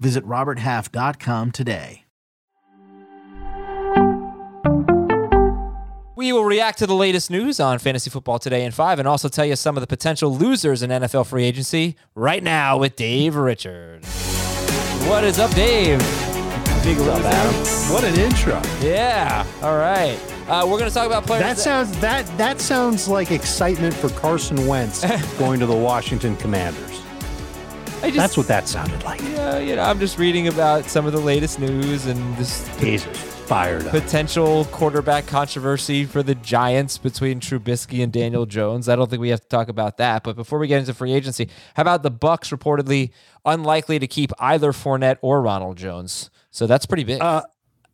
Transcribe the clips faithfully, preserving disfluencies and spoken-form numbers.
Visit robert half dot com today. We will react to the latest news on Fantasy Football Today in five and also tell you some of the potential losers in N F L free agency right now with Dave Richards. What is up, Dave? Big love, Adam. What an intro. Yeah. All right. Uh, we're going to talk about players. That sounds that that sounds like excitement for Carson Wentz going to the Washington Commanders. Just, That's what that sounded like. Yeah, you know, I'm just reading about some of the latest news and just Hazers fired up. Potential quarterback controversy for the Giants between Trubisky and Daniel Jones. I don't think we have to talk about that. But before we get into free agency, how about the Bucks reportedly unlikely to keep either Fournette or Ronald Jones? So that's pretty big. Uh,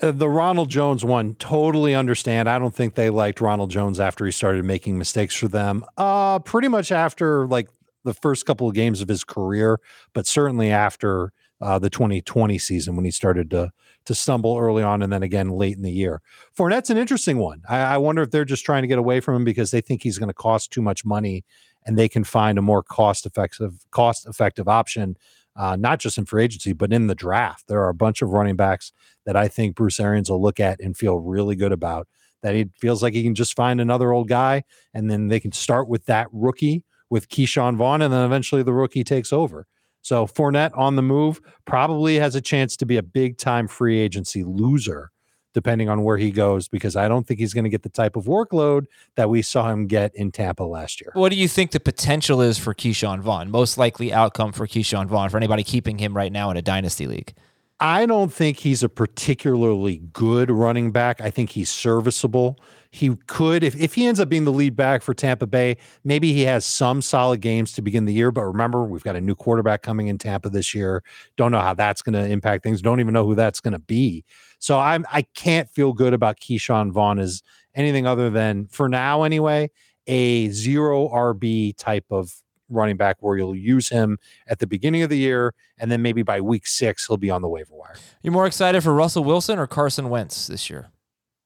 the Ronald Jones one, totally understand. I don't think they liked Ronald Jones after he started making mistakes for them. Uh, pretty much after like the first couple of games of his career, but certainly after uh, the twenty twenty season when he started to to stumble early on and then again late in the year. Fournette's an interesting one. I, I wonder if they're just trying to get away from him because they think he's going to cost too much money and they can find a more cost-effective cost-effective option, uh, not just in free agency, but in the draft. There are a bunch of running backs that I think Bruce Arians will look at and feel really good about, that he feels like he can just find another old guy and then they can start with that rookie with Keyshawn Vaughn, and then eventually the rookie takes over. So Fournette on the move probably has a chance to be a big-time free agency loser, depending on where he goes, because I don't think he's going to get the type of workload that we saw him get in Tampa last year. What do you think the potential is for Keyshawn Vaughn? Most likely outcome for Keyshawn Vaughn for anybody keeping him right now in a dynasty league? I don't think he's a particularly good running back. I think he's serviceable. He could, if, if he ends up being the lead back for Tampa Bay, maybe he has some solid games to begin the year. But remember, we've got a new quarterback coming in Tampa this year. Don't know how that's going to impact things. Don't even know who that's going to be. So I'm, I can't feel good about Keyshawn Vaughn as anything other than, for now anyway, a zero R B type of running back where you'll use him at the beginning of the year, and then maybe by week six, he'll be on the waiver wire. You're more excited for Russell Wilson or Carson Wentz this year?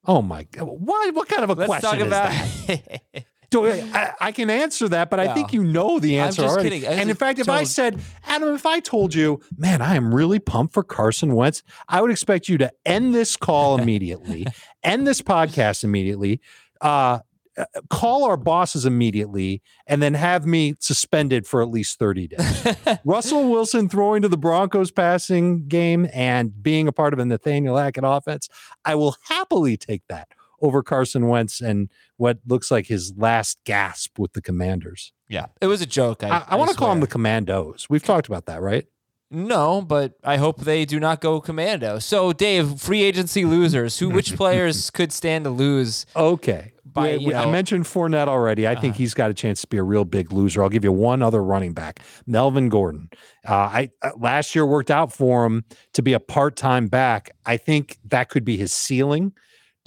Oh my God. What, what kind of a Let's question talk about- is that? Do, I, I can answer that, but no. I think you know the answer I'm just already. Kidding. And in fact, told- if I said, Adam, if I told you, man, I am really pumped for Carson Wentz, I would expect you to end this call immediately, end this podcast immediately, uh, Uh, call our bosses immediately and then have me suspended for at least thirty days. Russell Wilson throwing to the Broncos passing game and being a part of a Nathaniel Hackett offense, I will happily take that over Carson Wentz and what looks like his last gasp with the Commanders. Yeah, it was a joke. I, I, I, I want to call them the Commandos. We've talked about that, right? No, but I hope they do not go commando. So, Dave, free agency losers. Who, which players could stand to lose? Okay. By, we, we, I mentioned Fournette already. I uh-huh. think he's got a chance to be a real big loser. I'll give you one other running back, Melvin Gordon. Uh, I uh, last year worked out for him to be a part-time back. I think that could be his ceiling,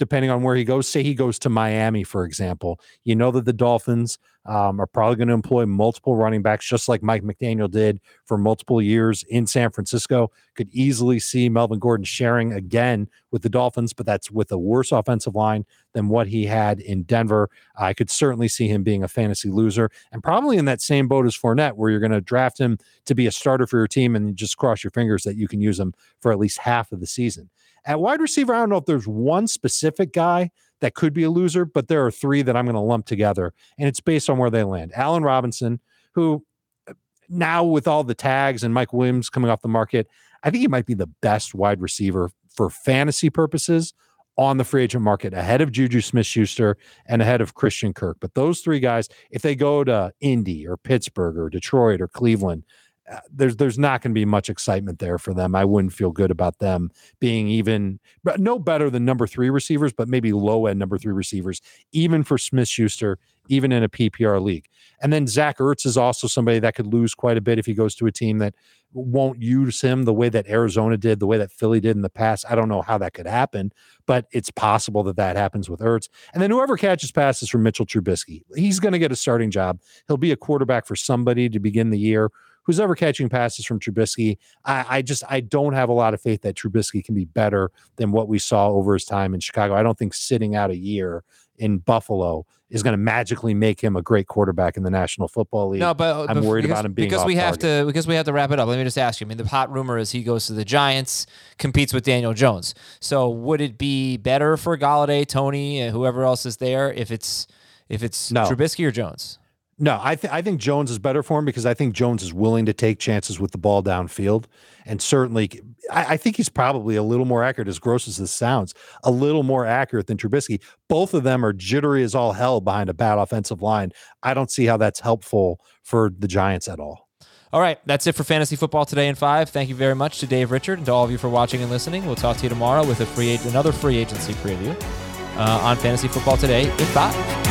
depending on where he goes. Say he goes to Miami, for example. You know that the Dolphins um, are probably going to employ multiple running backs, just like Mike McDaniel did for multiple years in San Francisco. Could easily see Melvin Gordon sharing again with the Dolphins, but that's with a worse offensive line than what he had in Denver. I could certainly see him being a fantasy loser and probably in that same boat as Fournette, where you're going to draft him to be a starter for your team and just cross your fingers that you can use him for at least half of the season. At wide receiver, I don't know if there's one specific guy that could be a loser, but there are three that I'm going to lump together, and it's based on where they land. Allen Robinson, who now with all the tags and Mike Williams coming off the market, I think he might be the best wide receiver for fantasy purposes on the free agent market, ahead of Juju Smith-Schuster and ahead of Christian Kirk. But those three guys, if they go to Indy or Pittsburgh or Detroit or Cleveland, there's there's not going to be much excitement there for them. I wouldn't feel good about them being even, but no better than number three receivers, but maybe low end number three receivers, even for Smith-Schuster, even in a P P R league. And then Zach Ertz is also somebody that could lose quite a bit if he goes to a team that won't use him the way that Arizona did, the way that Philly did in the past. I don't know how that could happen, but it's possible that that happens with Ertz. And then whoever catches passes from Mitchell Trubisky, he's going to get a starting job. He'll be a quarterback for somebody to begin the year. Who's ever catching passes from Trubisky, I, I just, I don't have a lot of faith that Trubisky can be better than what we saw over his time in Chicago. I don't think sitting out a year in Buffalo is going to magically make him a great quarterback in the National Football League. No, but I'm worried because, about him being because off we have target. to because we have to wrap it up. Let me just ask you. I mean, the hot rumor is he goes to the Giants, competes with Daniel Jones. So would it be better for Galladay, Tony, and whoever else is there if it's if it's no. Trubisky or Jones? No, I, th- I think Jones is better for him because I think Jones is willing to take chances with the ball downfield. And certainly, I, I think he's probably a little more accurate, as gross as this sounds, a little more accurate than Trubisky. Both of them are jittery as all hell behind a bad offensive line. I don't see how that's helpful for the Giants at all. All right, that's it for Fantasy Football Today in five. Thank you very much to Dave Richard and to all of you for watching and listening. We'll talk to you tomorrow with a free ag- another free agency preview uh, on Fantasy Football Today in five.